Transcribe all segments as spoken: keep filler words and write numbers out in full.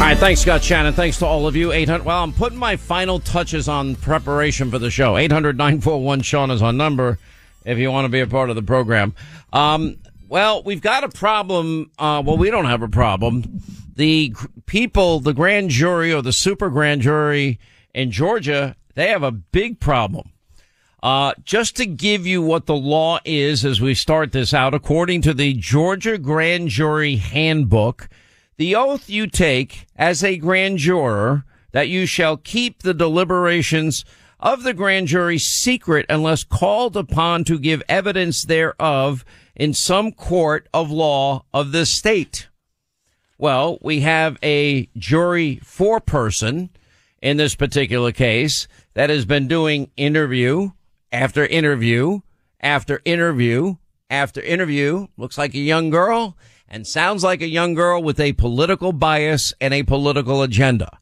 All right, thanks, Scott Shannon. Thanks to all of you. eight hundred. Well, I'm putting my final touches on preparation for the show. eight hundred nine four one Sean is our number if you want to be a part of the program. Um, well, we've got a problem. Uh, well, we don't have a problem. The people, the grand jury or the super grand jury in Georgia, they have a big problem. Uh, just to give you what the law is as we start this out, according to the Georgia Grand Jury Handbook, the oath you take as a grand juror that you shall keep the deliberations of the grand jury secret unless called upon to give evidence thereof in some court of law of the state. Well, we have a jury foreperson in this particular case that has been doing interview after interview after interview after interview. Looks like a young girl. And sounds like a young girl with a political bias and a political agenda.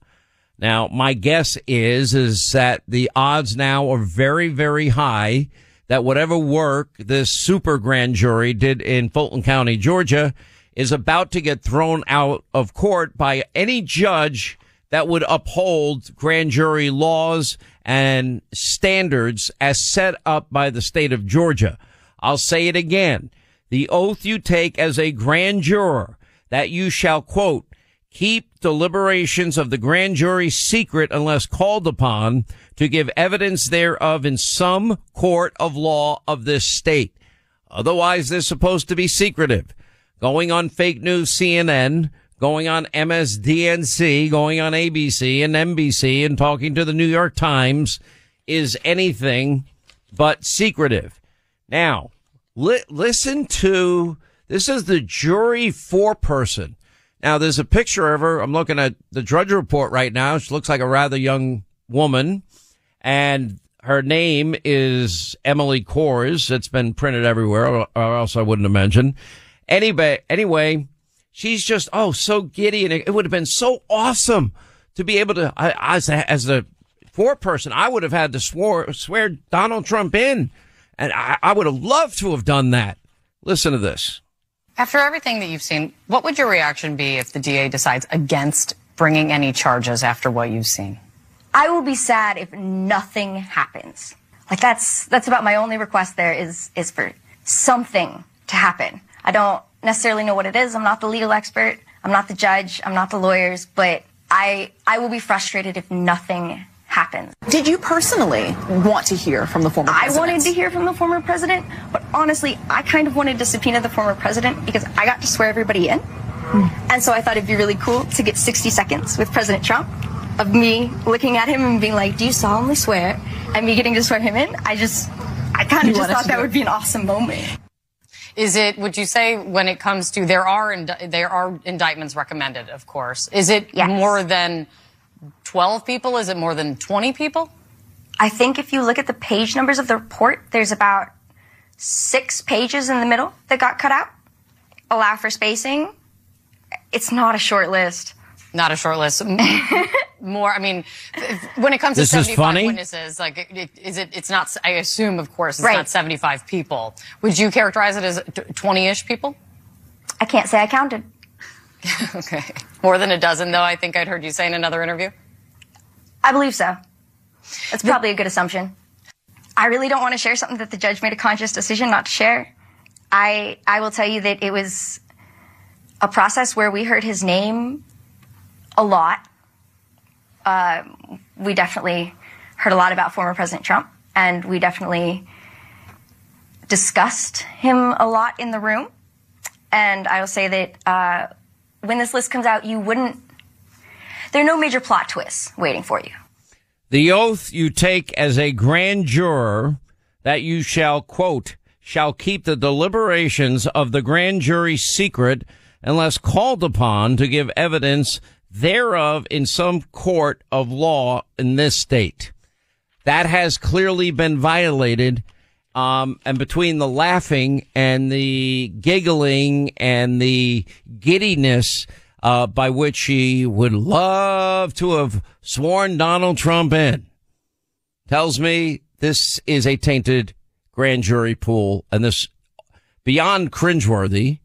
Now, my guess is, is that the odds now are very, very high that whatever work this super grand jury did in Fulton County, Georgia, is about to get thrown out of court by any judge that would uphold grand jury laws and standards as set up by the state of Georgia. I'll say it again. The oath you take as a grand juror that you shall, quote, keep deliberations of the grand jury secret unless called upon to give evidence thereof in some court of law of this state. Otherwise, they're supposed to be secretive. Going on fake news C N N, going on M S D N C, going on A B C and N B C and talking to the New York Times is anything but secretive. Now, listen to, this is the jury foreperson. Now, there's a picture of her. I'm looking at the Drudge Report right now. She looks like a rather young woman, and her name is Emily Kors. It's been printed everywhere, or, or else I wouldn't have mentioned. Anyway, anyway, she's just, oh, so giddy, and it would have been so awesome to be able to, I, as, a, as a foreperson, I would have had to swore, swear Donald Trump in. And I, I would have loved to have done that. Listen to this. After everything that you've seen, what would your reaction be if the D A decides against bringing any charges after what you've seen? I will be sad if nothing happens. Like, that's that's about my only request there is, is for something to happen. I don't necessarily know what it is. I'm not the legal expert. I'm not the judge. I'm not the lawyers. But I I will be frustrated if nothing happens. Happens. Did you personally want to hear from the former president? I wanted to hear from the former president, but honestly, I kind of wanted to subpoena the former president because I got to swear everybody in. And so I thought it'd be really cool to get sixty seconds with President Trump of me looking at him and being like, do you solemnly swear? And me getting to swear him in. I just, I kind of just thought that would be an awesome moment. Is it, would you say, when it comes to, there are indi- there are indictments recommended, of course. Is it yes. more than twelve people? Is it more than twenty people? I think if you look at the page numbers of the report, there's about six pages in the middle that got cut out. Allow for spacing. It's not a short list. Not a short list. More, I mean, when it comes to seventy-five witnesses, like, it, it, is it, it's not, I assume, of course, it's right. not seventy-five people. Would you characterize it as twenty-ish people? I can't say I counted. Okay. More than a dozen, though, I think I'd heard you say in another interview. I believe so. That's probably a good assumption. I really don't want to share something that the judge made a conscious decision not to share. I, I will tell you that it was a process where we heard his name a lot. Uh, we definitely heard a lot about former President Trump, and we definitely discussed him a lot in the room. And I will say that uh, when this list comes out, you wouldn't, there are no major plot twists waiting for you. The oath you take as a grand juror that you shall, quote, shall keep the deliberations of the grand jury secret unless called upon to give evidence thereof in some court of law in this state. That has clearly been violated. Um, and between the laughing and the giggling and the giddiness uh, by which she would love to have sworn Donald Trump in, tells me this is a tainted grand jury pool, and this beyond cringeworthy,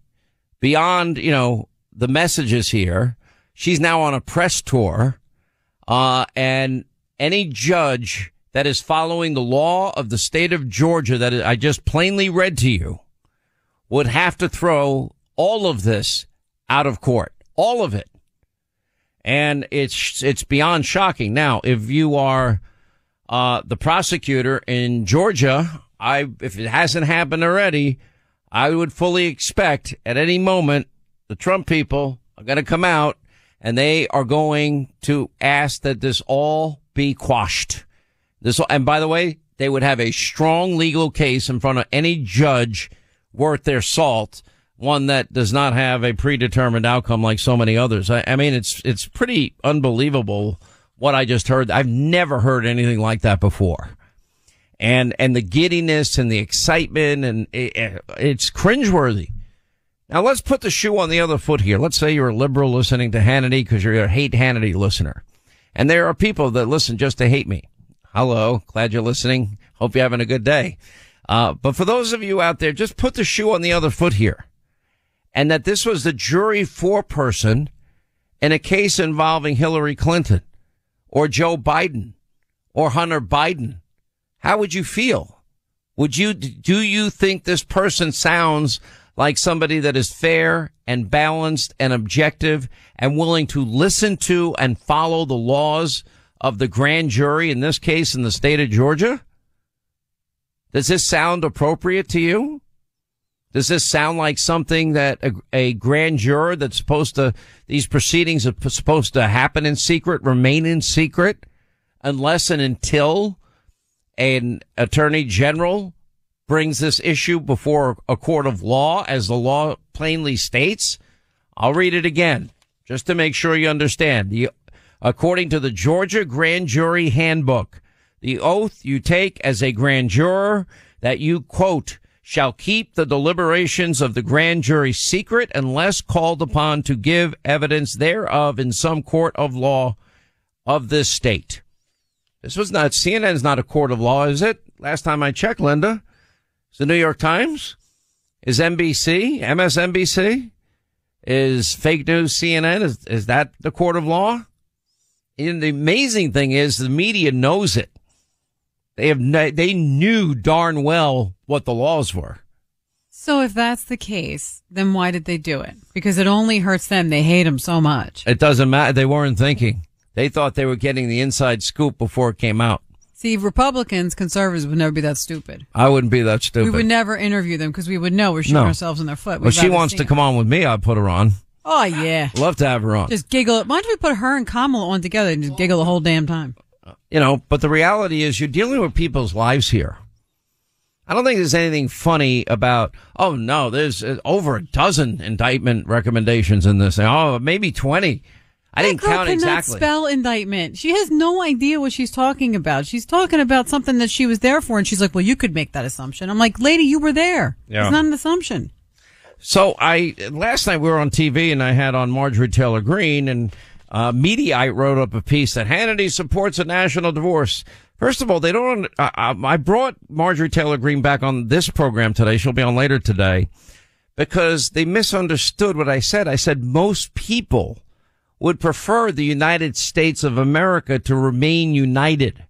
beyond, you know, the messages here. She's now on a press tour, uh, and any judge that is following the law of the state of Georgia that I just plainly read to you would have to throw all of this out of court, all of it. And it's, it's beyond shocking. Now, if you are, uh, the prosecutor in Georgia, I, if it hasn't happened already, I would fully expect at any moment the Trump people are going to come out. And they are going to ask that this all be quashed. This, and by the way, they would have a strong legal case in front of any judge worth their salt, one that does not have a predetermined outcome like so many others. I, I mean, it's it's pretty unbelievable what I just heard. I've never heard anything like that before. And and the giddiness and the excitement, and it, it's cringeworthy. Now, let's put the shoe on the other foot here. Let's say you're a liberal listening to Hannity because you're a hate Hannity listener. And there are people that listen just to hate me. Hello. Glad you're listening. Hope you're having a good day. Uh, but for those of you out there, just put the shoe on the other foot here. And that this was the jury foreperson in a case involving Hillary Clinton or Joe Biden or Hunter Biden. How would you feel? Would you, do you think this person sounds like somebody that is fair and balanced and objective and willing to listen to and follow the laws of the grand jury, in this case in the state of Georgia? Does this sound appropriate to you? Does this sound like something that a, a grand juror that's supposed to, these proceedings are supposed to happen in secret, remain in secret, unless and until an attorney general brings this issue before a court of law, as the law plainly states? I'll read it again, just to make sure you understand. The, according to the Georgia Grand Jury Handbook, the oath you take as a grand juror that you, quote, shall keep the deliberations of the grand jury secret unless called upon to give evidence thereof in some court of law of this state. This was not, C N N's not a court of law, is it? Last time I checked, Linda. Is the New York Times? Is N B C? M S N B C? Is fake news C N N? Is, is that the court of law? And the amazing thing is the media knows it. They have no, they knew darn well what the laws were. So if that's the case, then why did they do it? Because it only hurts them. They hate him so much. It doesn't matter. They weren't thinking. They thought they were getting the inside scoop before it came out. See, Republicans, conservatives would never be that stupid. I wouldn't be that stupid. We would never interview them because we would know we're shooting no. ourselves in their foot. Well, she wants to them. Come on with me. I'll put her on. Oh, yeah. Love to have her on. Just giggle. Why don't we put her and Kamala on together and just giggle the whole damn time? You know, but the reality is you're dealing with people's lives here. I don't think there's anything funny about, oh, no, there's over a dozen indictment recommendations in this. Oh, maybe twenty. I that didn't girl count cannot exactly. Spell indictment. She has no idea what she's talking about. She's talking about something that she was there for, and she's like, "Well, you could make that assumption." I'm like, "Lady, you were there. Yeah. It's not an assumption." So I last night we were on T V, and I had on Marjorie Taylor Greene, and uh, Mediaite wrote up a piece that Hannity supports a national divorce. First of all, they don't. Uh, I brought Marjorie Taylor Greene back on this program today. She'll be on later today because they misunderstood what I said. I said most people would prefer the United States of America to remain united,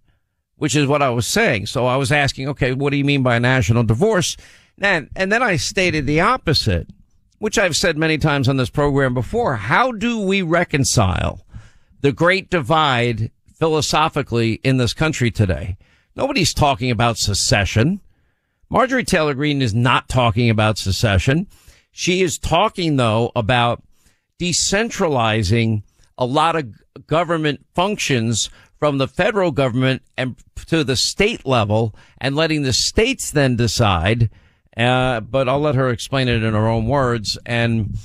which is what I was saying. So I was asking, okay, what do you mean by a national divorce? And, and then I stated the opposite, which I've said many times on this program before. How do we reconcile the great divide philosophically in this country today? Nobody's talking about secession. Marjorie Taylor Greene is not talking about secession. She is talking, though, about decentralizing a lot of government functions from the federal government and to the state level and letting the states then decide. Uh, but I'll let her explain it in her own words. And,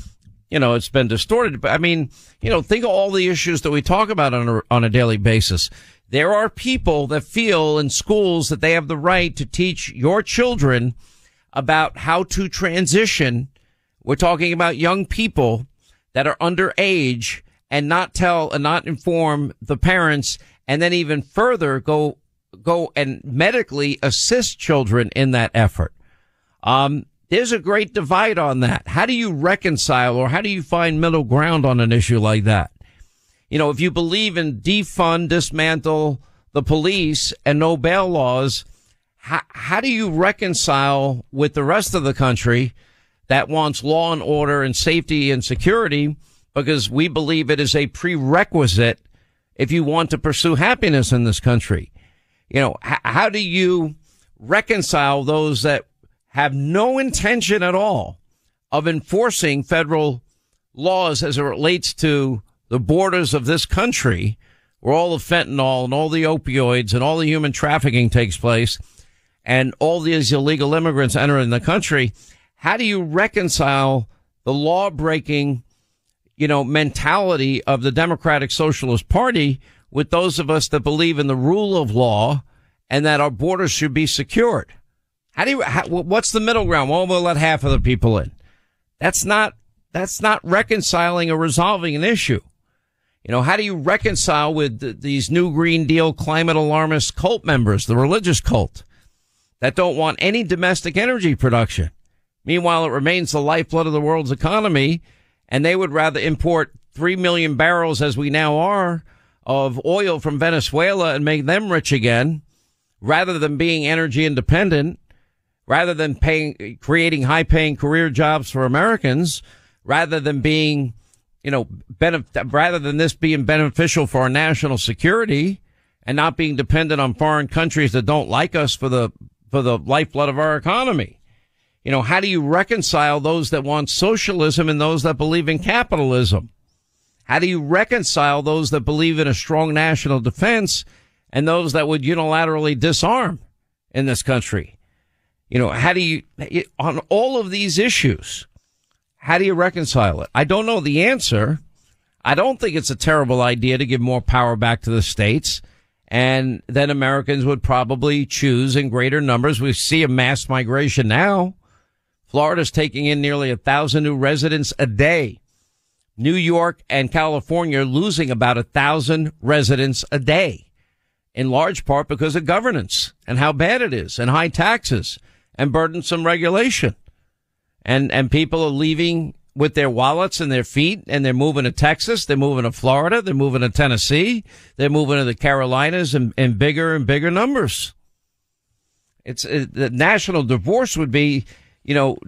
you know, it's been distorted. But I mean, you know, think of all the issues that we talk about on a, on a daily basis. There are people that feel in schools that they have the right to teach your children about how to transition. We're talking about young people that are underage and not tell and not inform the parents, and then even further go go and medically assist children in that effort. Um, there's a great divide on that. How do you reconcile or how do you find middle ground on an issue like that? You know, if you believe in defund, dismantle the police and no bail laws, how, how do you reconcile with the rest of the country that wants law and order and safety and security because we believe it is a prerequisite if you want to pursue happiness in this country? You know, h- how do you reconcile those that have no intention at all of enforcing federal laws as it relates to the borders of this country where all the fentanyl and all the opioids and all the human trafficking takes place and all these illegal immigrants entering the country? How do you reconcile the law-breaking, you know, mentality of the Democratic Socialist Party with those of us that believe in the rule of law and that our borders should be secured? How do you? How, what's the middle ground? Well, we'll let half of the people in. That's not that's not reconciling or resolving an issue. You know, how do you reconcile with th- these new Green Deal climate alarmist cult members, the religious cult, that don't want any domestic energy production? Meanwhile, it remains the lifeblood of the world's economy, and they would rather import three million barrels, as we now are, of oil from Venezuela and make them rich again, rather than being energy independent, rather than paying, creating high-paying career jobs for Americans, rather than being, you know, benef- rather than this being beneficial for our national security and not being dependent on foreign countries that don't like us for the for the lifeblood of our economy. You know, how do you reconcile those that want socialism and those that believe in capitalism? How do you reconcile those that believe in a strong national defense and those that would unilaterally disarm in this country? You know, how do you, on all of these issues, how do you reconcile it? I don't know the answer. I don't think it's a terrible idea to give more power back to the states. And then Americans would probably choose in greater numbers. We see a mass migration now. Florida's taking in nearly a thousand new residents a day. New York and California are losing about a thousand residents a day, in large part because of governance and how bad it is and high taxes and burdensome regulation. And, and people are leaving with their wallets and their feet, and they're moving to Texas. They're moving to Florida. They're moving to Tennessee. They're moving to the Carolinas in, in bigger and bigger numbers. It's it, the national divorce would be, you know,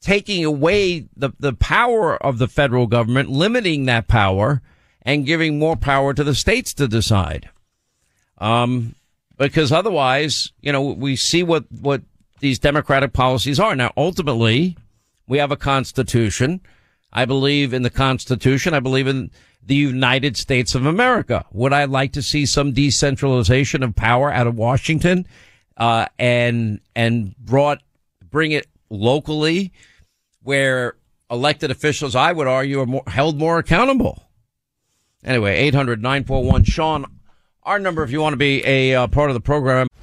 taking away the, the power of the federal government, limiting that power, and giving more power to the states to decide. Um, because otherwise, you know, we see what, what these democratic policies are. Now, ultimately, we have a constitution I believe in the Constitution. I believe in the United States of America. Would I like to see some decentralization of power out of Washington, uh, and, and brought, bring it locally where elected officials, I would argue, are more, held more accountable? Anyway, eight hundred nine four one Sean, our number if you want to be a uh, part of the program.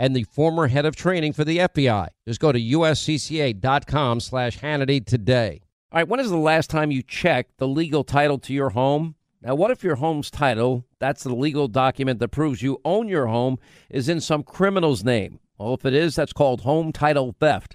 and the former head of training for the F B I. Just go to U S C C A dot com slash Hannity today. All right, when is the last time you checked the legal title to your home? Now, what if your home's title, that's the legal document that proves you own your home, is in some criminal's name? Well, if it is, that's called home title theft.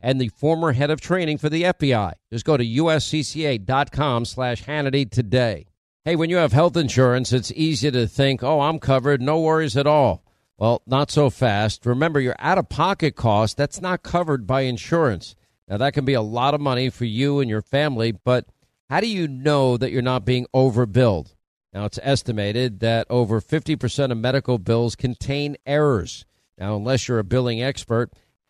and the former head of training for the F B I. Just go to uscca.com slash Hannity today. Hey, when you have health insurance, it's easy to think, oh, I'm covered, no worries at all. Well, not so fast. Remember, your out-of-pocket cost, that's not covered by insurance. Now, that can be a lot of money for you and your family, but how do you know that you're not being overbilled? Now, it's estimated that over fifty percent of medical bills contain errors. Now, unless you're a billing expert,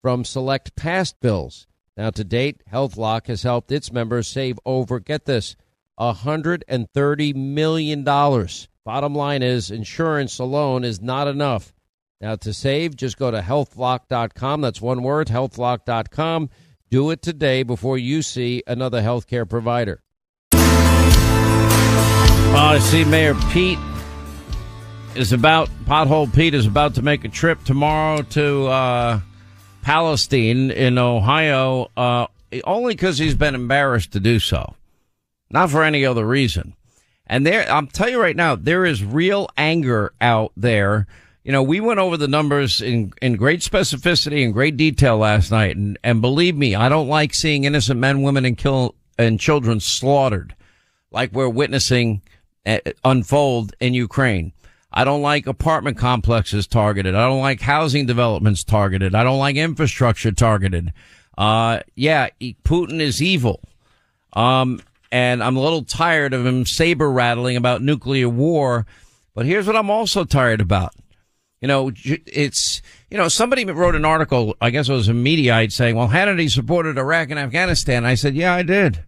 from select past bills. Now, to date, HealthLock has helped its members save over, get this, one hundred thirty million dollars. Bottom line is insurance alone is not enough. Now, to save, just go to health lock dot com. That's one word, health lock dot com. Do it today before you see another healthcare provider. Well, I see Mayor Pete is about, Pothole Pete is about to make a trip tomorrow to uh, Palestine in Ohio, uh, only because he's been embarrassed to do so. Not for any other reason. And there, I'm telling you right now, there is real anger out there. You know, we went over the numbers in, in great specificity and great detail last night. And, and believe me, I don't like seeing innocent men, women, and kill and children slaughtered like we're witnessing unfold in Ukraine. I don't like apartment complexes targeted. I don't like housing developments targeted. I don't like infrastructure targeted. Uh, yeah, Putin is evil. Um, And I'm a little tired of him saber rattling about nuclear war. But here's what I'm also tired about. You know, it's, you know, somebody wrote an article, I guess it was a Mediaite, saying, well, Hannity supported Iraq and Afghanistan. I said, yeah, I did.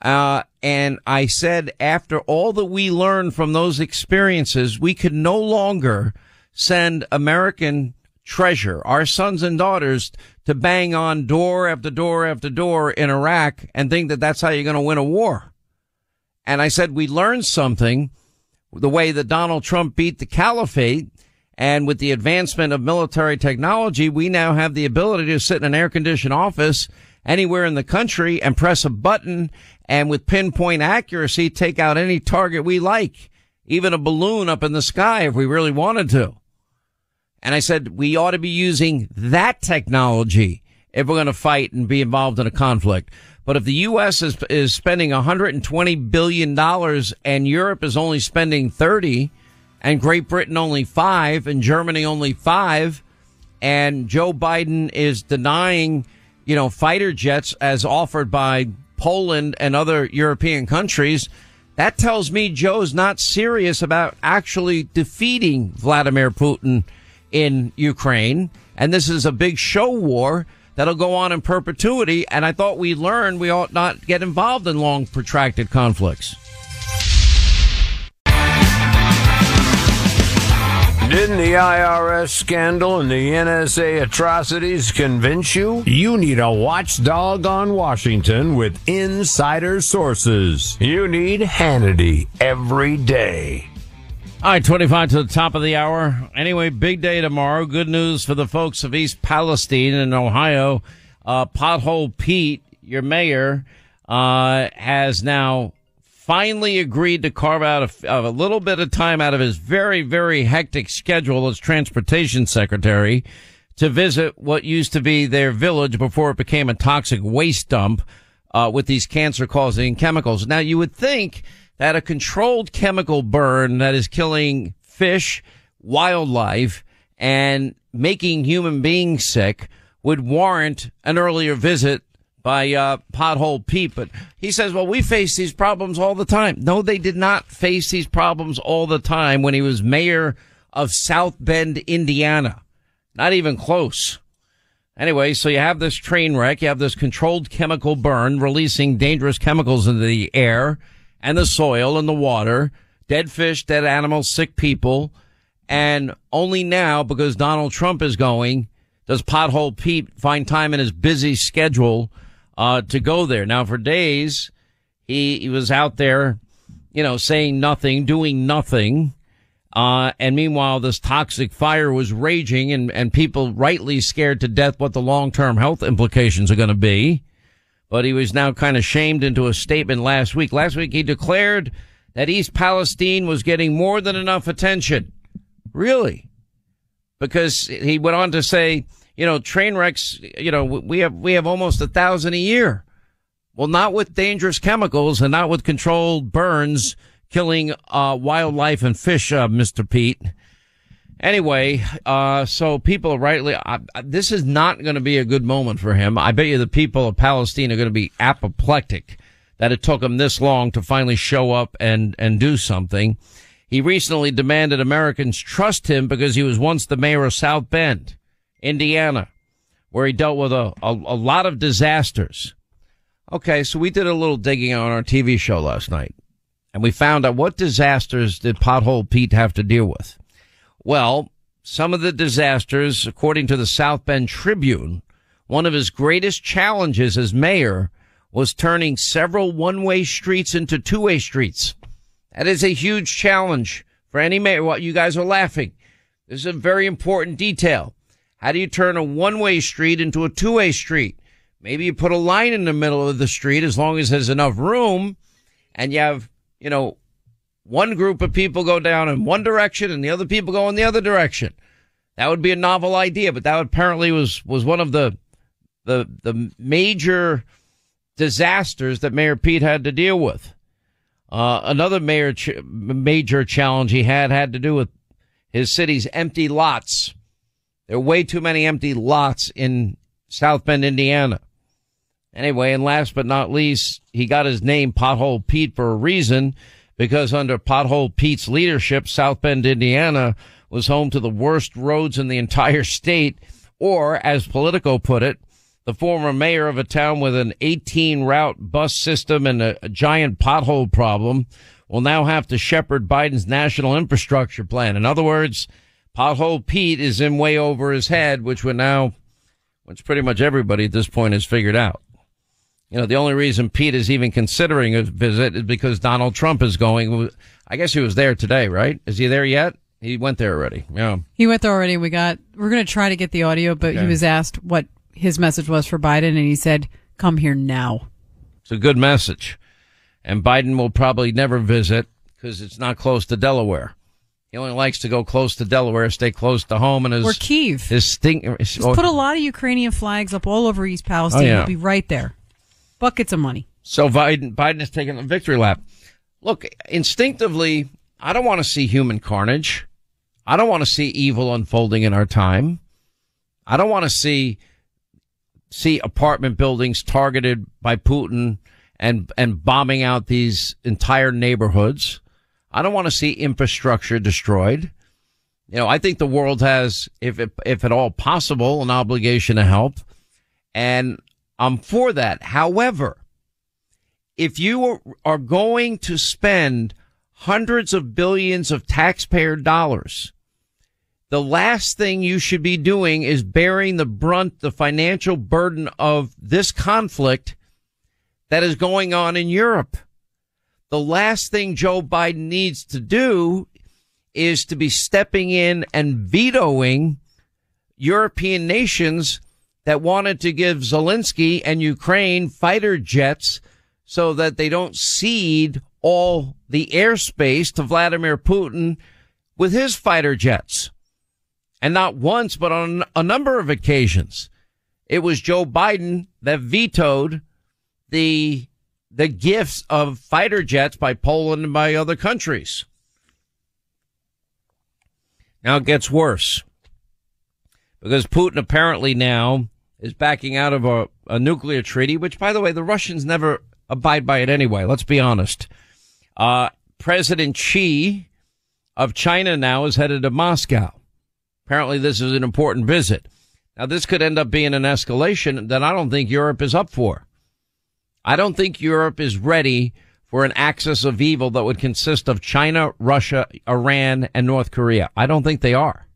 Uh, and I said, after all that we learned from those experiences, we could no longer send American treasure, our sons and daughters, to bang on door after door after door in Iraq and think that that's how you're going to win a war. And I said, we learned something the way that Donald Trump beat the caliphate. And with the advancement of military technology, we now have the ability to sit in an air conditioned office anywhere in the country and press a button and with pinpoint accuracy, take out any target we like, even a balloon up in the sky if we really wanted to. And I said, we ought to be using that technology if we're going to fight and be involved in a conflict. But if the U S is, is spending one hundred twenty billion dollars and Europe is only spending thirty and Great Britain only five and Germany only five, and Joe Biden is denying, you know, fighter jets as offered by Poland and other European countries, that tells me Joe's not serious about actually defeating Vladimir Putin in Ukraine, and this is a big show war that'll go on in perpetuity, and I thought we learned we ought not get involved in long, protracted conflicts. Didn't the I R S scandal and the N S A atrocities convince you? You need a watchdog on Washington with insider sources. You need Hannity every day. All right, twenty-five to the top of the hour. Anyway, big day tomorrow. Good news for the folks of East Palestine in Ohio. Uh, Pothole Pete, your mayor, uh, has now finally agreed to carve out a, a little bit of time out of his very, very hectic schedule as transportation secretary to visit what used to be their village before it became a toxic waste dump, uh, with these cancer-causing chemicals. Now, you would think that a controlled chemical burn that is killing fish, wildlife, and making human beings sick would warrant an earlier visit by uh, Pothole Pete. But he says, well, we face these problems all the time. No, they did not face these problems all the time when he was mayor of South Bend, Indiana. Not even close. Anyway, so you have this train wreck, you have this controlled chemical burn releasing dangerous chemicals into the air and the soil and the water, dead fish, dead animals, sick people. And only now, because Donald Trump is going, does Pothole Pete find time in his busy schedule uh to go there. Now, for days, he, he was out there, you know, saying nothing, doing nothing. Uh, and meanwhile, this toxic fire was raging and, and people rightly scared to death what the long-term health implications are going to be. But he was now kind of shamed into a statement last week. Last week, he declared that East Palestine was getting more than enough attention. Really? Because he went on to say, you know, train wrecks, you know, we have, we have almost a thousand a year. Well, not with dangerous chemicals and not with controlled burns killing uh wildlife and fish, uh, Mister Pete. Anyway, uh so people rightly, uh, this is not going to be a good moment for him. I bet you the people of Palestine are going to be apoplectic that it took him this long to finally show up and, and do something. He recently demanded Americans trust him because he was once the mayor of South Bend, Indiana, where he dealt with a, a, a lot of disasters. Okay, so we did a little digging on our T V show last night. And we found out, what disasters did Pothole Pete have to deal with? Well, some of the disasters, according to the South Bend Tribune, one of his greatest challenges as mayor was turning several one-way streets into two-way streets. That is a huge challenge for any mayor. Well, you guys are laughing. This is a very important detail. How do you turn a one-way street into a two-way street? Maybe you put a line in the middle of the street as long as there's enough room, and you have, you know, one group of people go down in one direction and the other people go in the other direction. That would be a novel idea, but that apparently was, was one of the, the, the major disasters that Mayor Pete had to deal with. Uh, another mayor ch- major challenge he had had to do with his city's empty lots. There are way too many empty lots in South Bend, Indiana. Anyway, and last but not least, he got his name Pothole Pete for a reason, because under Pothole Pete's leadership, South Bend, Indiana was home to the worst roads in the entire state, or, as Politico put it, the former mayor of a town with an eighteen-route bus system and a, a giant pothole problem will now have to shepherd Biden's national infrastructure plan. In other words, Pothole Pete is in way over his head, which we're now, which pretty much everybody at this point has figured out. You know, the only reason Pete is even considering a visit is because Donald Trump is going. I guess he was there today, right? Is he there yet? He went there already. Yeah. He went there already. We got, we're going to try to get the audio, but okay. He was asked what his message was for Biden, and he said, come here now. It's a good message. And Biden will probably never visit because it's not close to Delaware. He only likes to go close to Delaware, stay close to home, and his, or Kyiv. His stink. His, Just oh, put a lot of Ukrainian flags up all over East Palestine. Oh, yeah. He'll be right there. Buckets of money. So Biden, Biden is taking a victory lap. Look, instinctively, I don't want to see human carnage. I don't want to see evil unfolding in our time. I don't want to see see apartment buildings targeted by Putin and and bombing out these entire neighborhoods. I don't want to see infrastructure destroyed. You know, I think the world has, if it, if at all possible, an obligation to help. And I'm for that. However, if you are going to spend hundreds of billions of taxpayer dollars, the last thing you should be doing is bearing the brunt, the financial burden of this conflict that is going on in Europe. The last thing Joe Biden needs to do is to be stepping in and vetoing European nations that wanted to give Zelensky and Ukraine fighter jets so that they don't cede all the airspace to Vladimir Putin with his fighter jets. And not once, but on a number of occasions, it was Joe Biden that vetoed the, the gifts of fighter jets by Poland and by other countries. Now it gets worse, because Putin apparently now is backing out of a, a nuclear treaty, which, by the way, the Russians never abide by it anyway. Let's be honest. Uh, President Xi of China now is headed to Moscow. Apparently, this is an important visit. Now, this could end up being an escalation that I don't think Europe is up for. I don't think Europe is ready for an axis of evil that would consist of China, Russia, Iran, and North Korea. I don't think they are.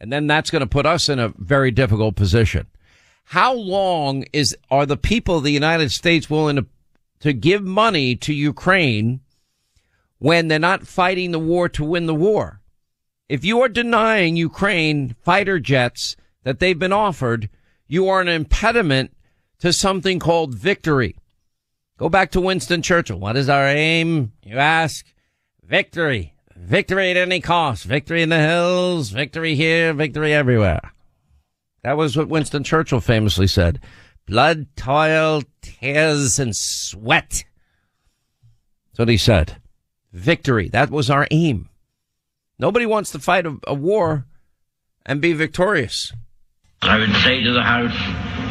And then that's going to put us in a very difficult position. How long is are the people of the United States willing to, to give money to Ukraine when they're not fighting the war to win the war? If you are denying Ukraine fighter jets that they've been offered, you are an impediment to something called victory. Go back to Winston Churchill. What is our aim? You ask. Victory. Victory at any cost. Victory in the hills. Victory here. Victory everywhere. That was what Winston Churchill famously said. Blood, toil, tears, and sweat. That's what he said. Victory. That was our aim. Nobody wants to fight a, a war and be victorious. I would say to the House,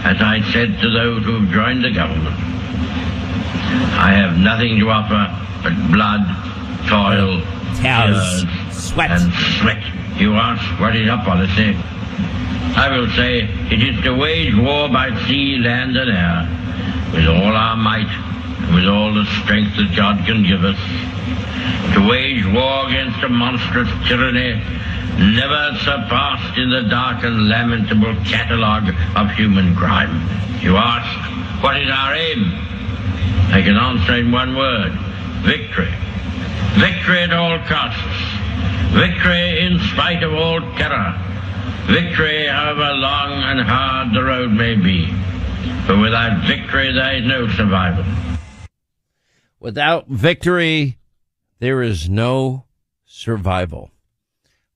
as I said to those who have joined the government, I have nothing to offer but blood, toil, tears, sweat. and sweat. You ask, what is our policy? I will say, it is to wage war by sea, land, and air, with all our might, with all the strength that God can give us, to wage war against a monstrous tyranny never surpassed in the dark and lamentable catalogue of human crime. You ask, what is our aim? I can answer in one word, victory. Victory at all costs. Victory in spite of all terror. Victory however long and hard the road may be. For without victory there is no survival. Without victory, there is no survival.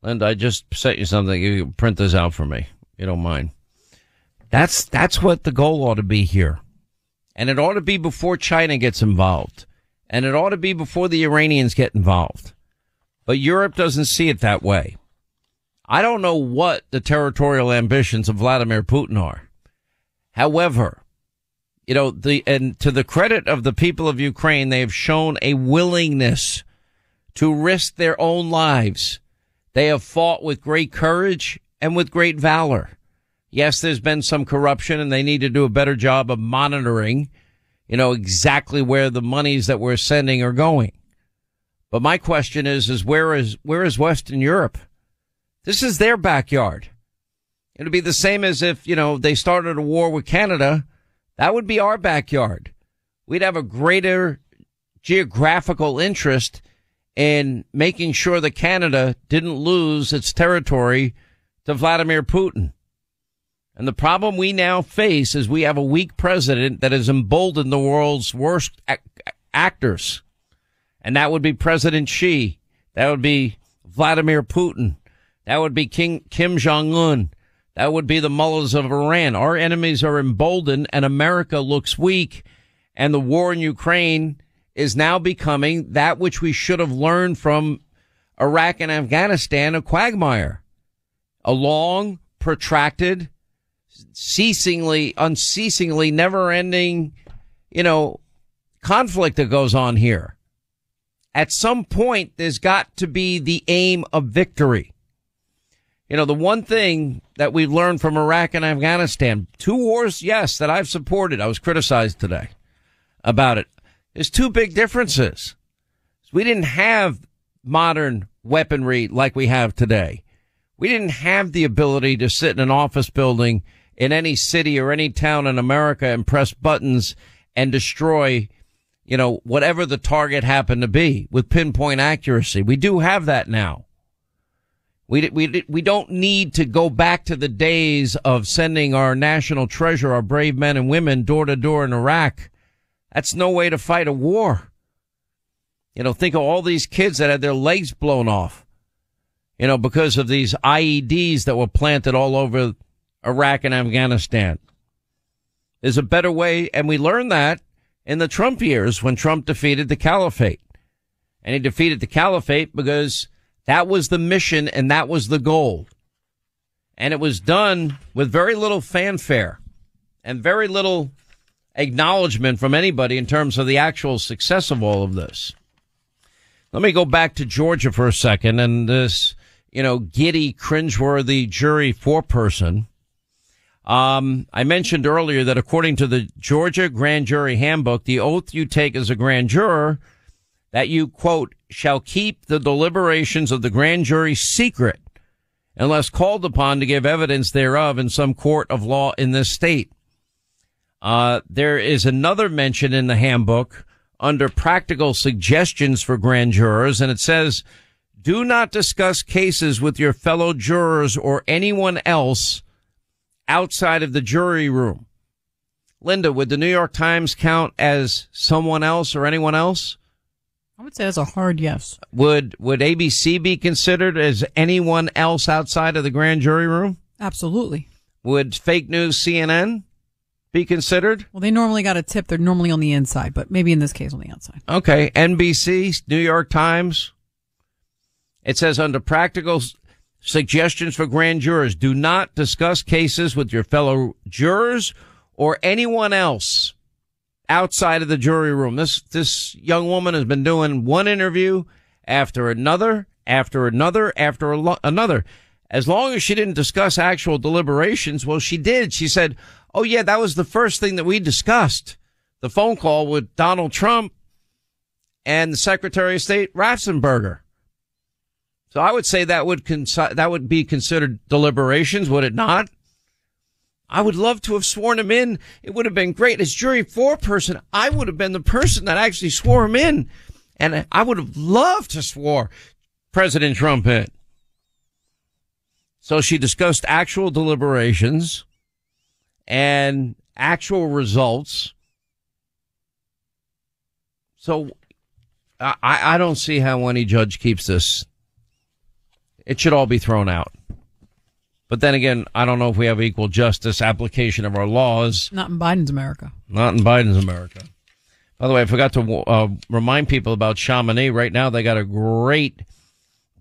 Linda, I just sent you something. You can print this out for me. You don't mind. That's, that's what the goal ought to be here. And it ought to be before China gets involved. And it ought to be before the Iranians get involved. But Europe doesn't see it that way. I don't know what the territorial ambitions of Vladimir Putin are. However, you know, the, and to the credit of the people of Ukraine, they have shown a willingness to risk their own lives. They have fought with great courage and with great valor. Yes, there's been some corruption and they need to do a better job of monitoring, you know, exactly where the monies that we're sending are going. But my question is, is where is, where is Western Europe? This is their backyard. It'd be the same as if, you know, they started a war with Canada. That would be our backyard. We'd have a greater geographical interest in making sure that Canada didn't lose its territory to Vladimir Putin. And the problem we now face is we have a weak president that has emboldened the world's worst actors. And that would be President Xi. That would be Vladimir Putin. That would be King Kim Jong-un. That would be the mullahs of Iran. Our enemies are emboldened and America looks weak. And the war in Ukraine is now becoming that which we should have learned from Iraq and Afghanistan, a quagmire, a long, protracted, ceasingly, unceasingly, never ending, you know, conflict that goes on here. At some point, there's got to be the aim of victory. You know, the one thing that we've learned from Iraq and Afghanistan, two wars, yes, that I've supported. I was criticized today about it. There's two big differences. We didn't have modern weaponry like we have today. We didn't have the ability to sit in an office building in any city or any town in America and press buttons and destroy, you know, whatever the target happened to be with pinpoint accuracy. We do have that now. We, we, we don't need to go back to the days of sending our national treasure, our brave men and women, door to door in Iraq. That's no way to fight a war. You know, think of all these kids that had their legs blown off, you know, because of these I E Ds that were planted all over Iraq and Afghanistan. There's a better way, and we learned that in the Trump years when Trump defeated the caliphate. And he defeated the caliphate because that was the mission and that was the goal. And it was done with very little fanfare and very little acknowledgement from anybody in terms of the actual success of all of this. Let me go back to Georgia for a second, and this, you know, giddy, cringeworthy jury foreperson. Um, I mentioned earlier that according to the Georgia Grand Jury Handbook, the oath you take as a grand juror, that you, quote, shall keep the deliberations of the grand jury secret unless called upon to give evidence thereof in some court of law in this state. Uh, there is another mention in the handbook under practical suggestions for grand jurors, and it says, do not discuss cases with your fellow jurors or anyone else outside of the jury room. Linda, would the New York Times count as someone else or anyone else? I would say that's a hard yes. Would would A B C be considered as anyone else outside of the grand jury room? Absolutely. Would fake news C N N be considered? Well, they normally got a tip. They're normally on the inside, but maybe in this case on the outside. Okay. N B C, New York Times. It says under practical suggestions for grand jurors, do not discuss cases with your fellow jurors or anyone else outside of the jury room. This this young woman has been doing one interview after another, after another, after a lo- another. As long as she didn't discuss actual deliberations, well, she did. She said, oh, yeah, that was the first thing that we discussed, the phone call with Donald Trump and the Secretary of State Raffensperger. So I would say that would cons- that would be considered deliberations, would it not? I would love to have sworn him in. It would have been great. As jury foreperson, I would have been the person that actually swore him in. And I would have loved to swore President Trump in. So she discussed actual deliberations and actual results. So I, I don't see how any judge keeps this. It should all be thrown out. But then again, I don't know if we have equal justice application of our laws. Not in Biden's America. Not in Biden's America. By the way, I forgot to uh, remind people about Chamonix. Right now, they got a great,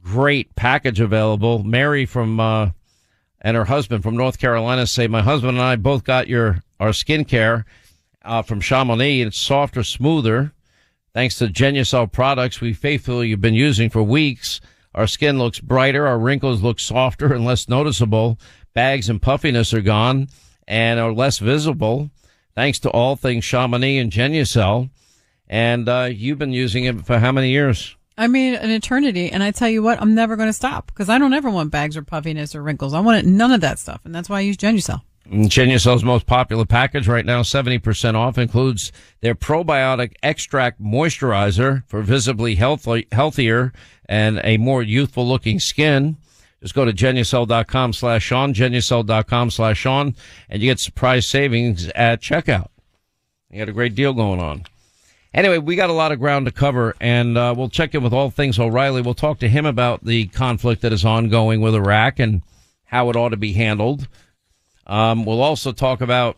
great package available. Mary from uh, and her husband from North Carolina say, my husband and I both got your our skincare uh, from Chamonix. It's softer, smoother. Thanks to GenuCell products we faithfully have been using for weeks. Our skin looks brighter, our wrinkles look softer and less noticeable, bags and puffiness are gone and are less visible, thanks to all things Chamonix and GenuCell. And uh, you've been using it for how many years? I mean, an eternity. And I tell you what, I'm never going to stop because I don't ever want bags or puffiness or wrinkles. I want none of that stuff, and that's why I use GenuCell. GenuCell's most popular package right now, seventy percent off, includes their probiotic extract moisturizer for visibly healthy, healthier and a more youthful looking skin. Just go to GenuCell.com slash Sean, GenuCell.com slash Sean, and you get surprise savings at checkout. You got a great deal going on. Anyway, we got a lot of ground to cover, and uh, we'll check in with all things O'Reilly. We'll talk to him about the conflict that is ongoing with Iraq and how it ought to be handled. Um, we'll also talk about,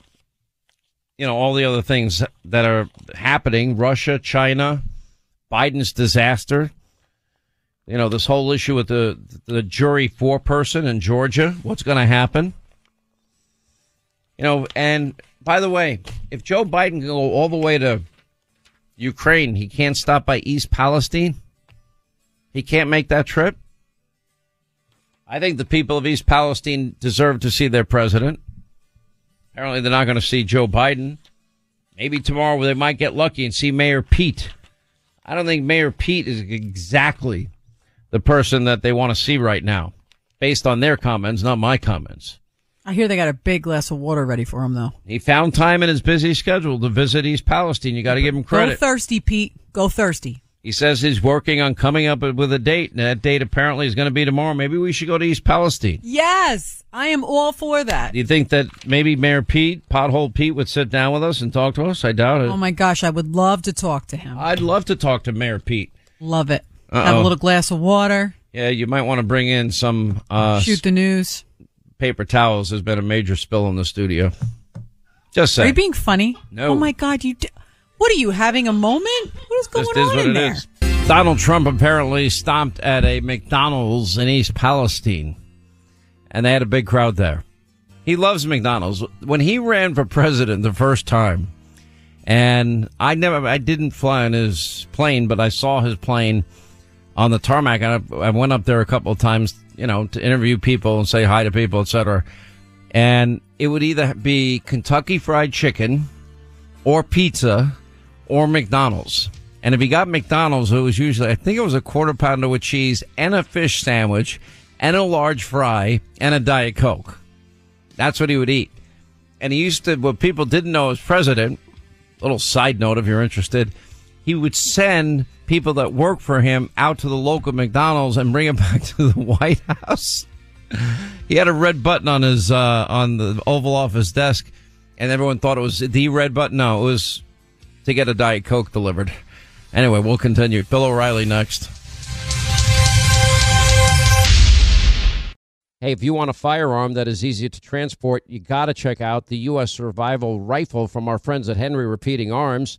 you know, all the other things that are happening, Russia, China, Biden's disaster, you know, this whole issue with the, the jury foreperson in Georgia, what's going to happen? You know, and by the way, if Joe Biden can go all the way to Ukraine, he can't stop by East Palestine. He can't make that trip. I think the people of East Palestine deserve to see their president. Apparently, they're not going to see Joe Biden. Maybe tomorrow they might get lucky and see Mayor Pete. I don't think Mayor Pete is exactly the person that they want to see right now, based on their comments, not my comments. I hear they got a big glass of water ready for him, though. He found time in his busy schedule to visit East Palestine. You got to give him credit. Go thirsty, Pete. Go thirsty. He says he's working on coming up with a date, and that date apparently is going to be tomorrow. Maybe we should go to East Palestine. Yes, I am all for that. Do you think that maybe Mayor Pete, Pothole Pete, would sit down with us and talk to us? I doubt it. Oh, my gosh, I would love to talk to him. I'd love to talk to Mayor Pete. Love it. Uh-oh. Have a little glass of water. Yeah, you might want to bring in some... Uh, Shoot the news. Paper towels. There's been a major spill in the studio. Just saying. Are you being funny? No. Oh, my God, you... D- What are you, having a moment? What is going this on is what in it there? Is. Donald Trump apparently stomped at a McDonald's in East Palestine, and they had a big crowd there. He loves McDonald's. When he ran for president the first time, and I never, I didn't fly on his plane, but I saw his plane on the tarmac. And I, I went up there a couple of times, you know, to interview people and say hi to people, et cetera. And it would either be Kentucky Fried Chicken or pizza or McDonald's. And if you got McDonald's, it was usually, I think it was a quarter pounder with cheese and a fish sandwich and a large fry and a Diet Coke. That's what he would eat. And he used to, what people didn't know as president, a little side note if you're interested, he would send people that work for him out to the local McDonald's and bring them back to the White House. He had a red button on his uh, on the Oval Office desk, and everyone thought it was the red button. No, it was to get a Diet Coke delivered. Anyway, we'll continue. Bill O'Reilly next. Hey, if you want a firearm that is easy to transport, you got to check out the U S Survival Rifle from our friends at Henry Repeating Arms.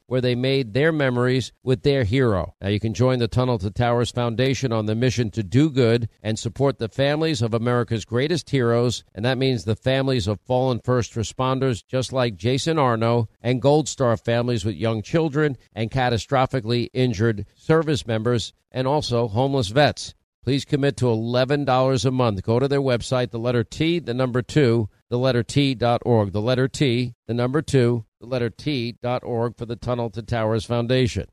where they made their memories with their hero. Now, you can join the Tunnel to Towers Foundation on the mission to do good and support the families of America's greatest heroes, and that means the families of fallen first responders just like Jason Arno and Gold Star families with young children and catastrophically injured service members and also homeless vets. Please commit to eleven dollars a month. Go to their website, the letter T, the number two, the letter T dot org. The letter T, the number two, the letter T dot org for the Tunnel to Towers Foundation.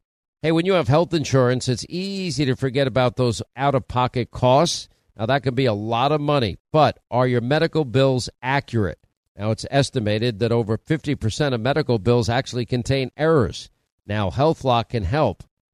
Hey, when you have health insurance, it's easy to forget about those out-of-pocket costs. Now, that can be a lot of money, but are your medical bills accurate? Now, it's estimated that over fifty percent of medical bills actually contain errors. Now, HealthLock can help.